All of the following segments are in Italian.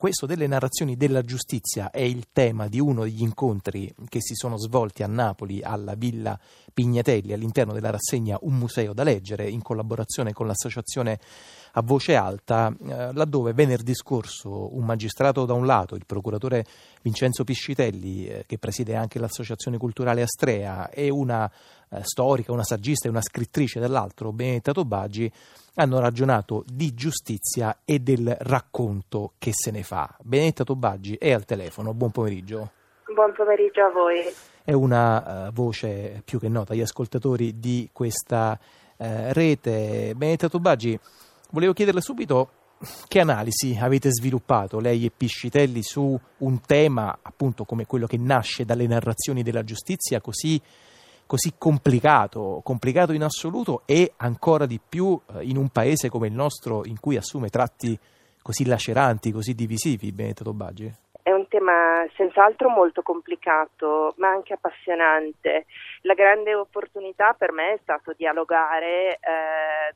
Questo delle narrazioni della giustizia è il tema di uno degli incontri che si sono svolti a Napoli alla Villa Pignatelli all'interno della rassegna Un Museo da Leggere in collaborazione con l'Associazione a Voce Alta, laddove venerdì scorso un magistrato da un lato, il procuratore Vincenzo Piscitelli, che presiede anche l'Associazione Culturale Astrea, e una storica, una saggista e una scrittrice dall'altro, Benedetta Tobagi, hanno ragionato di giustizia e del racconto che se ne fa. Benedetta Tobagi è al telefono, buon pomeriggio. Buon pomeriggio a voi. È una voce più che nota agli ascoltatori di questa rete. Benedetta Tobagi, volevo chiederle subito che analisi avete sviluppato lei e Piscitelli su un tema appunto come quello che nasce dalle narrazioni della giustizia così complicato in assoluto e ancora di più in un paese come il nostro in cui assume tratti così laceranti, così divisivi, Benedetta Tobagi? È un tema senz'altro molto complicato, ma anche appassionante. La grande opportunità per me è stato dialogare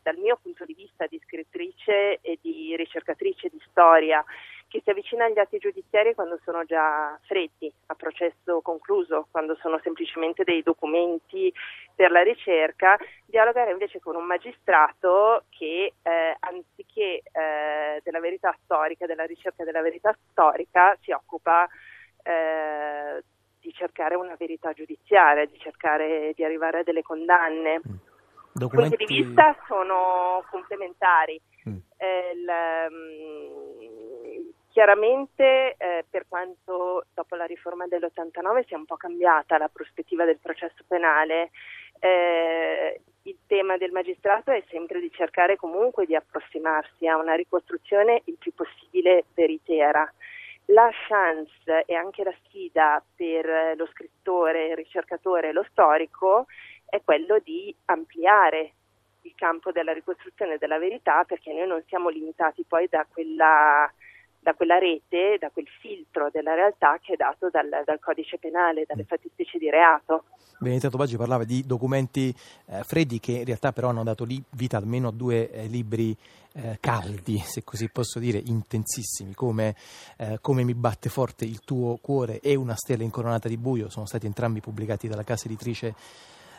dal mio punto di vista di scrittrice e di ricercatrice di storia, che si avvicina agli atti giudiziari quando sono già freddi, a processo concluso, quando sono semplicemente dei documenti per la ricerca, dialogare invece con un magistrato che anziché della verità storica, della ricerca della verità storica, si occupa di cercare una verità giudiziaria, di cercare di arrivare a delle condanne. Documenti... Punti di vista sono complementari. Chiaramente per quanto dopo la riforma dell'89 sia un po' cambiata la prospettiva del processo penale, il tema del magistrato è sempre di cercare comunque di approssimarsi a una ricostruzione il più possibile veritiera. La chance e anche la sfida per lo scrittore, il ricercatore e lo storico è quello di ampliare il campo della ricostruzione della verità, perché noi non siamo limitati poi da quella rete, da quel filtro della realtà che è dato dal codice penale, dalle fattispecie di reato. Benedetta Tobagi parlava di documenti freddi che in realtà però hanno dato vita almeno a due libri caldi, se così posso dire, intensissimi, come Come mi batte forte il tuo cuore e Una stella incoronata di buio, sono stati entrambi pubblicati dalla casa editrice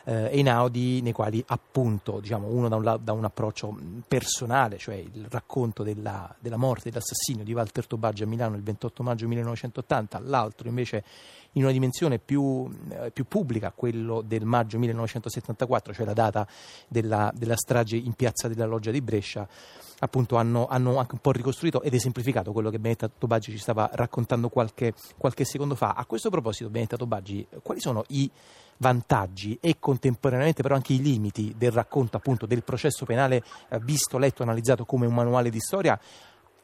Einaudi, nei quali appunto diciamo uno da un approccio personale, cioè il racconto della morte, dell'assassinio di Walter Tobagi a Milano il 28 maggio 1980, l'altro invece in una dimensione più pubblica, quello del maggio 1974, cioè la data della strage in Piazza della Loggia di Brescia, appunto hanno anche un po' ricostruito ed esemplificato quello che Benedetta Tobagi ci stava raccontando qualche secondo fa. A questo proposito, Benedetta Tobagi, quali sono i vantaggi e contemporaneamente però anche i limiti del racconto appunto del processo penale visto, letto, analizzato come un manuale di storia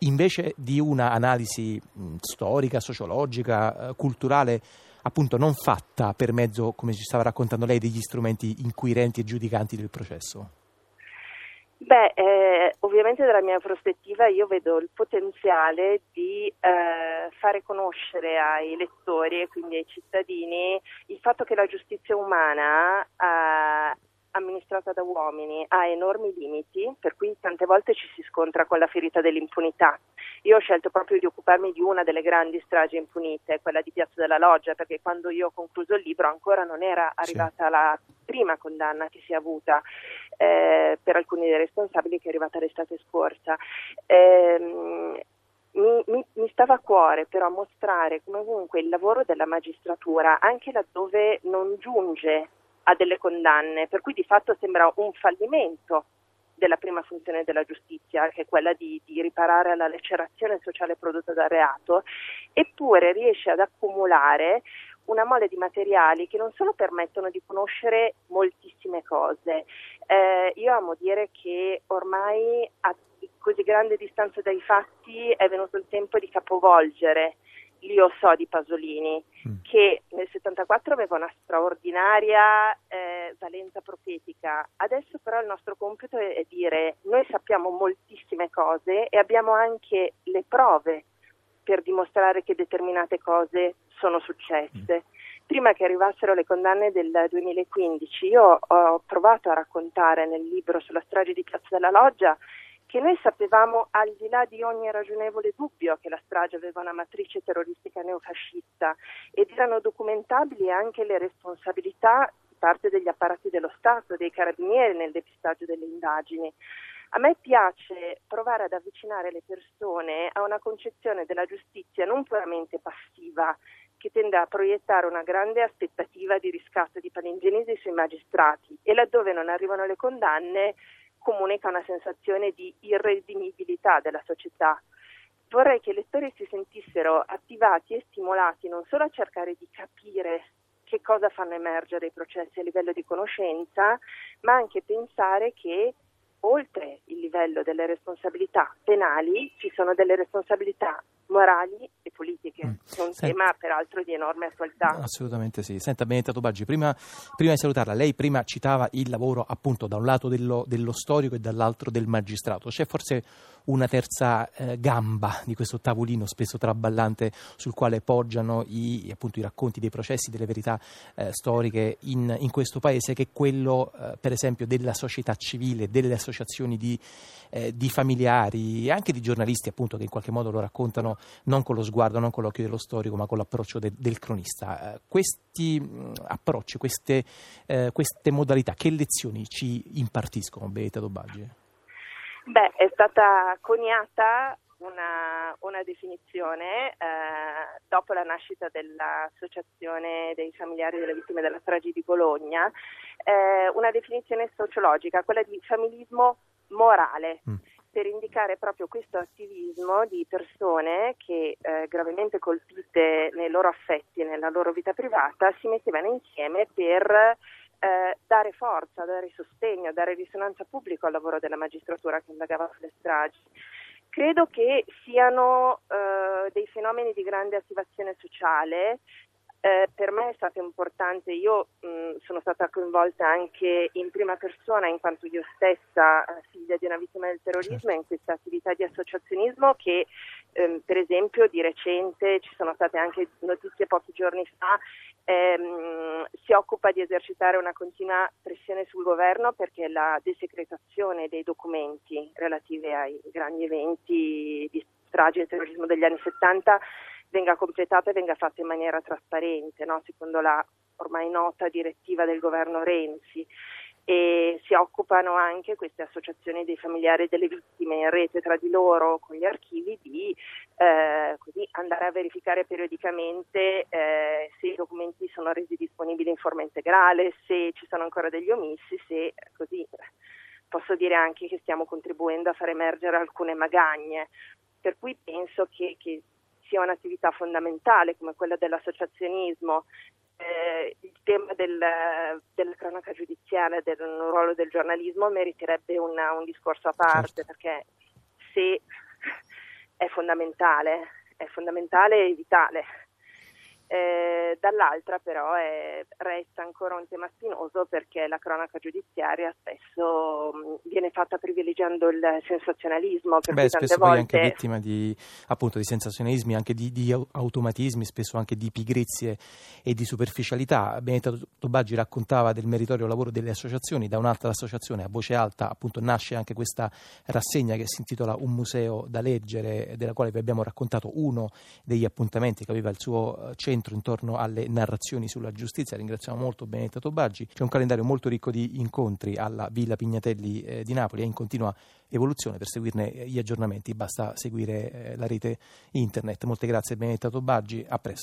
invece di una analisi storica, sociologica, culturale, appunto non fatta per mezzo, come ci stava raccontando lei, degli strumenti inquirenti e giudicanti del processo? Ovviamente dalla mia prospettiva io vedo il potenziale di fare conoscere ai lettori e quindi ai cittadini il fatto che la giustizia umana amministrata da uomini ha enormi limiti, per cui tante volte ci si scontra con la ferita dell'impunità. Io ho scelto proprio di occuparmi di una delle grandi stragi impunite, quella di Piazza della Loggia, perché quando io ho concluso il libro ancora non era arrivata la prima condanna che si è avuta per alcuni dei responsabili, che è arrivata l'estate scorsa. Mi stava a cuore però mostrare come comunque il lavoro della magistratura, anche laddove non giunge a delle condanne, per cui di fatto sembra un fallimento della prima funzione della giustizia, che è quella di riparare alla lacerazione sociale prodotta dal reato, eppure riesce ad accumulare una mole di materiali che non solo permettono di conoscere moltissime cose. Io amo dire che ormai a così grande distanza dai fatti è venuto il tempo di capovolgere l'io so di Pasolini, che nel 74 aveva una straordinaria valenza profetica. Adesso però il nostro compito è dire: noi sappiamo moltissime cose e abbiamo anche le prove per dimostrare che determinate cose sono successe. Prima che arrivassero le condanne del 2015, io ho provato a raccontare nel libro sulla strage di Piazza della Loggia che noi sapevamo, al di là di ogni ragionevole dubbio, che la strage aveva una matrice terroristica neofascista, ed erano documentabili anche le responsabilità di parte degli apparati dello Stato, dei carabinieri, nel depistaggio delle indagini. A me piace provare ad avvicinare le persone a una concezione della giustizia non puramente passiva, che tende a proiettare una grande aspettativa di riscatto di palingenesi sui magistrati, e laddove non arrivano le condanne comunica una sensazione di irredimibilità della società. Vorrei che i lettori si sentissero attivati e stimolati non solo a cercare di capire che cosa fanno emergere i processi a livello di conoscenza, ma anche pensare che oltre il livello delle responsabilità penali ci sono delle responsabilità morali e politiche, un tema peraltro di enorme attualità. Assolutamente sì. Senta, Benedetta Tobagi, prima di salutarla, lei prima citava il lavoro appunto da un lato dello storico e dall'altro del magistrato. C'è forse una terza gamba di questo tavolino spesso traballante sul quale poggiano i racconti dei processi, delle verità storiche in questo paese, che è quello per esempio della società civile, delle associazioni di familiari, anche di giornalisti appunto, che in qualche modo lo raccontano non con lo sguardo, non con l'occhio dello storico, ma con l'approccio del cronista. Questi approcci, queste modalità, che lezioni ci impartiscono, Benedetta Tobagi? Beh, è stata coniata una definizione dopo la nascita dell'Associazione dei familiari delle vittime della strage di Bologna, una definizione sociologica, quella di familismo morale, per indicare proprio questo attivismo di persone che, gravemente colpite nei loro affetti, nella loro vita privata, si mettevano insieme per dare forza, dare sostegno, dare risonanza pubblica al lavoro della magistratura che indagava sulle stragi. Credo che siano dei fenomeni di grande attivazione sociale. Per me è stato importante, io sono stata coinvolta anche in prima persona, in quanto io stessa figlia di una vittima del terrorismo, certo, in questa attività di associazionismo che per esempio di recente, ci sono state anche notizie pochi giorni fa, si occupa di esercitare una continua pressione sul governo perché la desecretazione dei documenti relativi ai grandi eventi di strage e terrorismo degli anni 70 venga completata e venga fatta in maniera trasparente, no? Secondo la ormai nota direttiva del governo Renzi. E si occupano anche queste associazioni dei familiari delle vittime in rete tra di loro con gli archivi di così andare a verificare periodicamente se i documenti sono resi disponibili in forma integrale, se ci sono ancora degli omissi, se così posso dire anche che stiamo contribuendo a far emergere alcune magagne, per cui penso che sia un'attività fondamentale come quella dell'associazionismo. Il tema della cronaca giudiziaria, del ruolo del giornalismo meriterebbe un discorso a parte, certo, perché se è fondamentale e vitale. Dall'altra però resta ancora un tema spinoso, perché la cronaca giudiziaria spesso viene fatta privilegiando il sensazionalismo, per cui tante volte spesso poi anche vittima di sensazionalismi, anche di automatismi, spesso anche di pigrizie e di superficialità. Benedetta Tobagi raccontava del meritorio lavoro delle associazioni. Da un'altra associazione, a Voce Alta, appunto nasce anche questa rassegna che si intitola Un Museo da Leggere, della quale vi abbiamo raccontato uno degli appuntamenti che aveva il suo centro intorno alle narrazioni sulla giustizia. Ringraziamo molto Benedetta Tobagi. C'è un calendario molto ricco di incontri alla Villa Pignatelli di Napoli, è in continua evoluzione. Per seguirne gli aggiornamenti basta seguire la rete internet. Molte grazie Benedetta Tobagi, a presto.